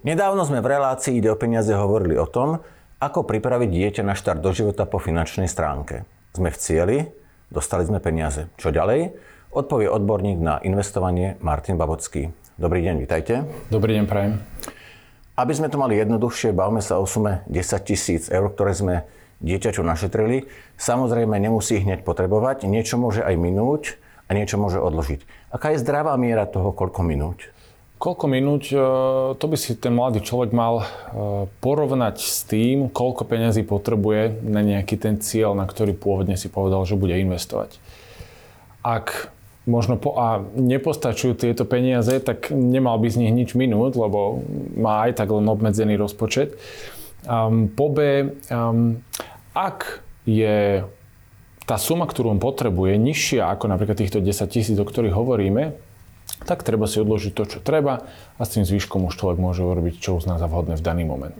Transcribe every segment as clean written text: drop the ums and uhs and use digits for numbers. Nedávno sme v relácii IDE O peniaze hovorili o tom, ako pripraviť dieťa na štart do života po finančnej stránke. Sme v cieli, dostali sme peniaze. Čo ďalej? Odpovie odborník na investovanie Martin Babocký. Dobrý deň, vitajte. Dobrý deň, prajem. Aby sme to mali jednoduchšie, bavme sa o sume 10 000 eur, ktoré sme dieťaťu našetrili. Samozrejme, nemusí hneď potrebovať, niečo môže aj minúť a niečo môže odložiť. Aká je zdravá miera toho, koľko minúť? Koľko minút, to by si ten mladý človek mal porovnať s tým, koľko peňazí potrebuje na nejaký ten cieľ, na ktorý pôvodne si povedal, že bude investovať. Ak možno nepostačujú tieto peniaze, tak nemal by z nich nič minút, lebo má aj tak len obmedzený rozpočet. Ak je tá suma, ktorú on potrebuje, nižšia ako napríklad týchto 10 000, o ktorých hovoríme, tak treba si odložiť to, čo treba a s tým zvyškom už človek môže urobiť, čo uzná za vhodné v daný moment.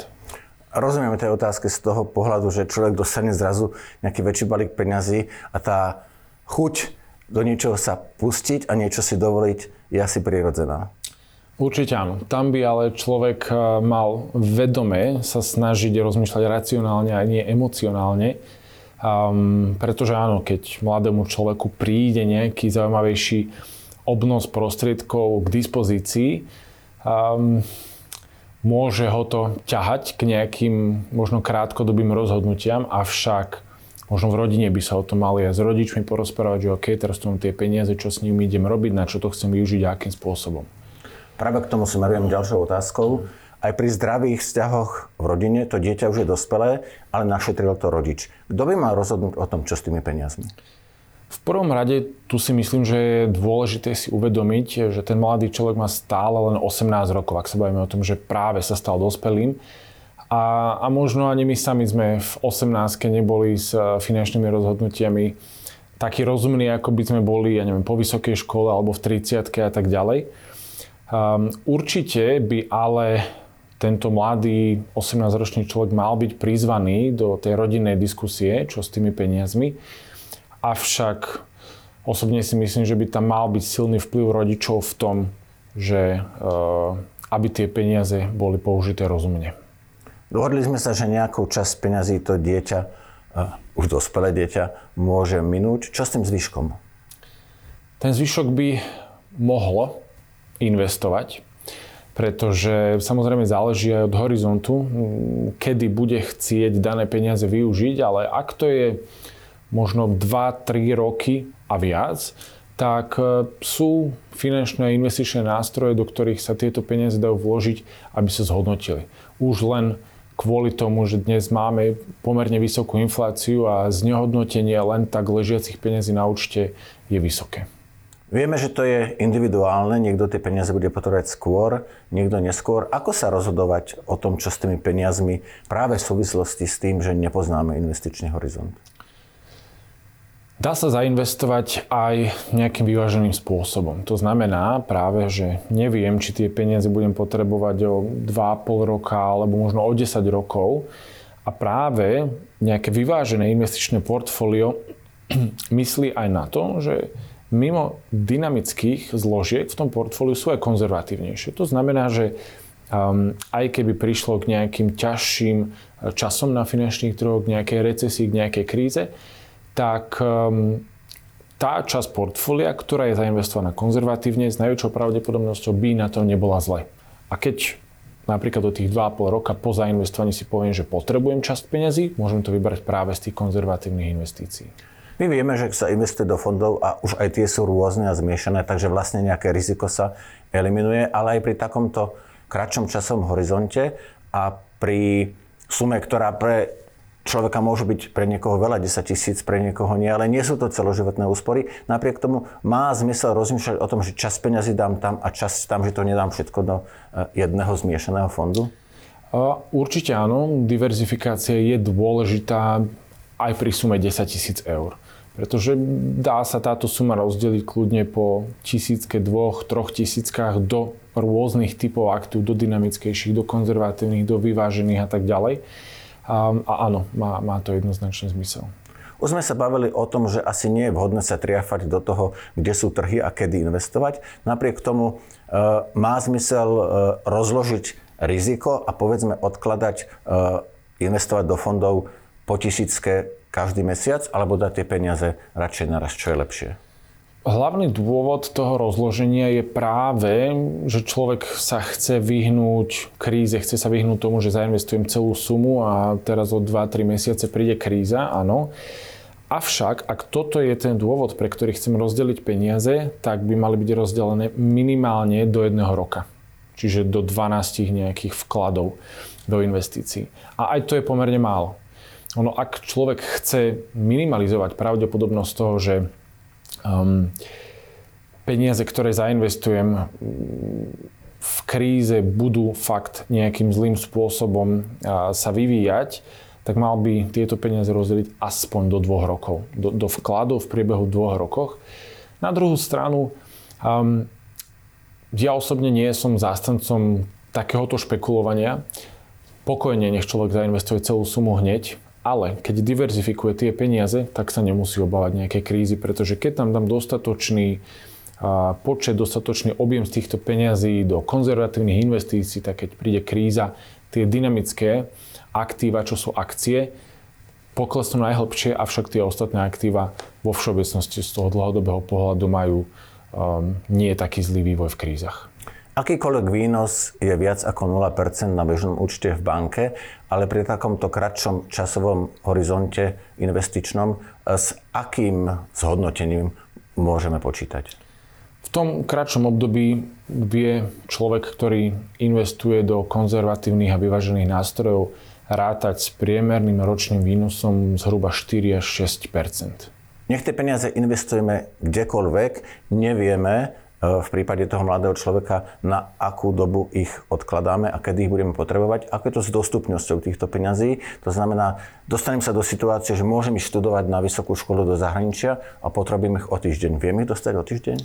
Rozumieme tej otázke z toho pohľadu, že človek dostane zrazu nejaký väčší balík peňazí a tá chuť do niečoho sa pustiť a niečo si dovoliť je asi prirodzená. Určite áno. Tam by ale človek mal vedome sa snažiť rozmýšľať racionálne a nie emocionálne. Pretože áno, keď mladému človeku príde nejaký zaujímavejší obnos prostriedkov k dispozícii, môže ho to ťahať k nejakým možno krátkodobým rozhodnutiam, avšak možno v rodine by sa o tom mali aj s rodičmi porozprávať, že OK, teraz tu mám tie peniaze, čo s nimi idem robiť, na čo to chcem využiť a akým spôsobom. Práve k tomu si merujem ďalšou otázkou. Aj pri zdravých vzťahoch v rodine to dieťa už je dospelé, ale našetril to rodič. Kto by mal rozhodnúť o tom, čo s tými peniazmi? V prvom rade tu si myslím, že je dôležité si uvedomiť, že ten mladý človek má stále len 18 rokov, ak sa bavíme o tom, že práve sa stal dospelým. A možno ani my sami sme v 18-ke neboli s finančnými rozhodnutiami takí rozumní, ako by sme boli, ja neviem, po vysokej škole alebo v 30-ke a tak ďalej. Určite by ale tento mladý 18-ročný človek mal byť prizvaný do tej rodinnej diskusie, čo s tými peniazmi. Avšak osobne si myslím, že by tam mal byť silný vplyv rodičov v tom, že aby tie peniaze boli použité rozumne. Dohodli sme sa, že nejakú časť peňazí to dieťa, už dospelé dieťa, môže minúť. Čo s tým zvyškom? Ten zvyšok by mohlo investovať, pretože samozrejme záleží aj od horizontu, kedy bude chcieť dané peniaze využiť, ale ak to je možno 2-3 roky a viac, tak sú finančné investičné nástroje, do ktorých sa tieto peniaze dajú vložiť, aby sa zhodnotili. Už len kvôli tomu, že dnes máme pomerne vysokú infláciu a znehodnotenie len tak ležiacich peniazí na účte je vysoké. Vieme, že to je individuálne, niekto tie peniaze bude potrebovať skôr, niekto neskôr. Ako sa rozhodovať o tom, čo s tými peniazmi práve v súvislosti s tým, že nepoznáme investičný horizont? Dá sa zainvestovať aj nejakým vyváženým spôsobom. To znamená práve, že neviem, či tie peniaze budem potrebovať o 2,5 roka alebo možno o 10 rokov. A práve nejaké vyvážené investičné portfólio myslí aj na to, že mimo dynamických zložiek v tom portfóliu sú aj konzervatívnejšie. To znamená, že aj keby prišlo k nejakým ťažším časom na finančných trhoch, k nejakej recesii, k nejakej kríze, tak tá časť portfólia, ktorá je zainvestovaná konzervatívne, s najväčšou pravdepodobnosťou by na to nebola zle. A keď napríklad do tých 2,5 roka po zainvestovaní si poviem, že potrebujem časť peňazí, môžem to vybrať práve z tých konzervatívnych investícií. My vieme, že sa investuje do fondov a už aj tie sú rôzne a zmiešané, takže vlastne nejaké riziko sa eliminuje, ale aj pri takomto kratšom časovom horizonte a pri sume, ktorá pre človeka môže byť pre niekoho veľa, 10 000, pre niekoho nie, ale nie sú to celoživotné úspory. Napriek tomu má zmysel rozmýšľať o tom, že časť peňazí dám tam a časť tam, že to nedám všetko do jedného zmiešaného fondu? Určite áno. Diverzifikácia je dôležitá aj pri sume 10 000 eur. Pretože dá sa táto suma rozdeliť kľudne po 1000, 2, 3 tisíckach do rôznych typov aktív, do dynamickejších, do konzervatívnych, do vyvážených a tak ďalej. A áno, má to jednoznačný zmysel. Už sme sa bavili o tom, že asi nie je vhodné sa triafať do toho, kde sú trhy a kedy investovať. Napriek tomu má zmysel rozložiť riziko a povedzme odkladať, investovať do fondov po tisícke každý mesiac, alebo dať tie peniaze radšej naraz, čo je lepšie? Hlavný dôvod toho rozloženia je práve, že človek sa chce vyhnúť kríze, chce sa vyhnúť tomu, že zainvestujem celú sumu a teraz o 2-3 mesiace príde kríza, áno. Avšak, ak toto je ten dôvod, pre ktorý chcem rozdeliť peniaze, tak by mali byť rozdelené minimálne do jedného roka. Čiže do 12 nejakých vkladov do investícií. A aj to je pomerne málo. Ono, ak človek chce minimalizovať pravdepodobnosť toho, že peniaze, ktoré zainvestujem v kríze, budú fakt nejakým zlým spôsobom sa vyvíjať, tak mal by tieto peniaze rozdeliť aspoň do 2 rokov. Do vkladov v priebehu 2 rokov. Na druhú stranu, ja osobne nie som zástancom takéhoto špekulovania. Pokojne nech človek zainvestuje celú sumu hneď, ale keď diverzifikuje tie peniaze, tak sa nemusí obávať nejaké krízy, pretože keď tam dám dostatočný počet, dostatočný objem z týchto peniazí do konzervatívnych investícií, tak keď príde kríza, tie dynamické aktíva, čo sú akcie, poklesnú najhlbšie, avšak tie ostatné aktíva vo všeobecnosti z toho dlhodobého pohľadu majú nie taký zlý vývoj v krízach. Akýkoľvek výnos je viac ako 0% na bežnom účte v banke, ale pri takomto kratšom časovom horizonte investičnom, s akým zhodnotením môžeme počítať? V tom kratšom období vie človek, ktorý investuje do konzervatívnych a vyvážených nástrojov, rátať s priemerným ročným výnosom zhruba 4 až 6%. Nech tie peniaze investujeme kdekoľvek, nevieme v prípade toho mladého človeka, na akú dobu ich odkladáme a kedy ich budeme potrebovať. Ako je to s dostupnosťou týchto peňazí? To znamená, dostanem sa do situácie, že môžem ísť študovať na vysokú školu do zahraničia a potrebujem ich o týždeň. Viem ich dostať o týždeň?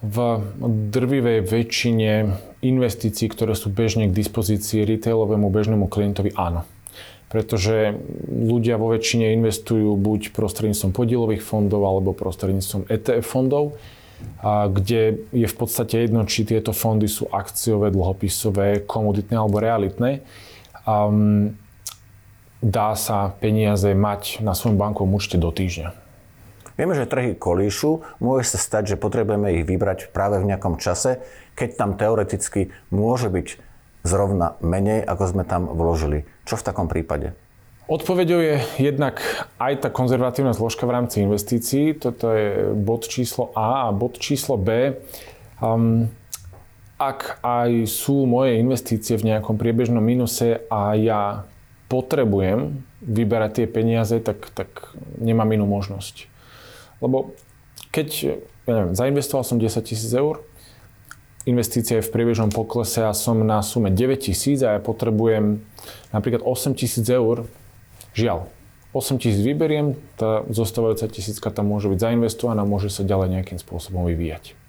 V drvivej väčšine investícií, ktoré sú bežne k dispozícii retailovému bežnému klientovi, áno. Pretože ľudia vo väčšine investujú buď prostredníctvom podielových fondov alebo prostredníctvom ETF fondov, kde je v podstate jedno, či tieto fondy sú akciové, dlhopisové, komoditné alebo realitné. Dá sa peniaze mať na svojom bankovom účte do týždňa. Vieme, že trhy kolíšu, môže sa stať, že potrebujeme ich vybrať práve v nejakom čase, keď tam teoreticky môže byť zrovna menej, ako sme tam vložili. Čo v takom prípade? Odpoveďou je jednak aj tá konzervatívna zložka v rámci investícií. Toto je bod číslo A a bod číslo B. Ak aj sú moje investície v nejakom priebežnom mínuse a ja potrebujem vyberať tie peniaze, tak nemám inú možnosť. Lebo keď, ja neviem, zainvestoval som 10 000 eur, investícia je v priebežnom poklese a som na sume 9 000 a ja potrebujem napríklad 8 000 eur, žiaľ, 8 000 vyberiem, tá zostávajúca tisícka tam môže byť zainvestovaná, môže sa ďalej nejakým spôsobom vyvíjať.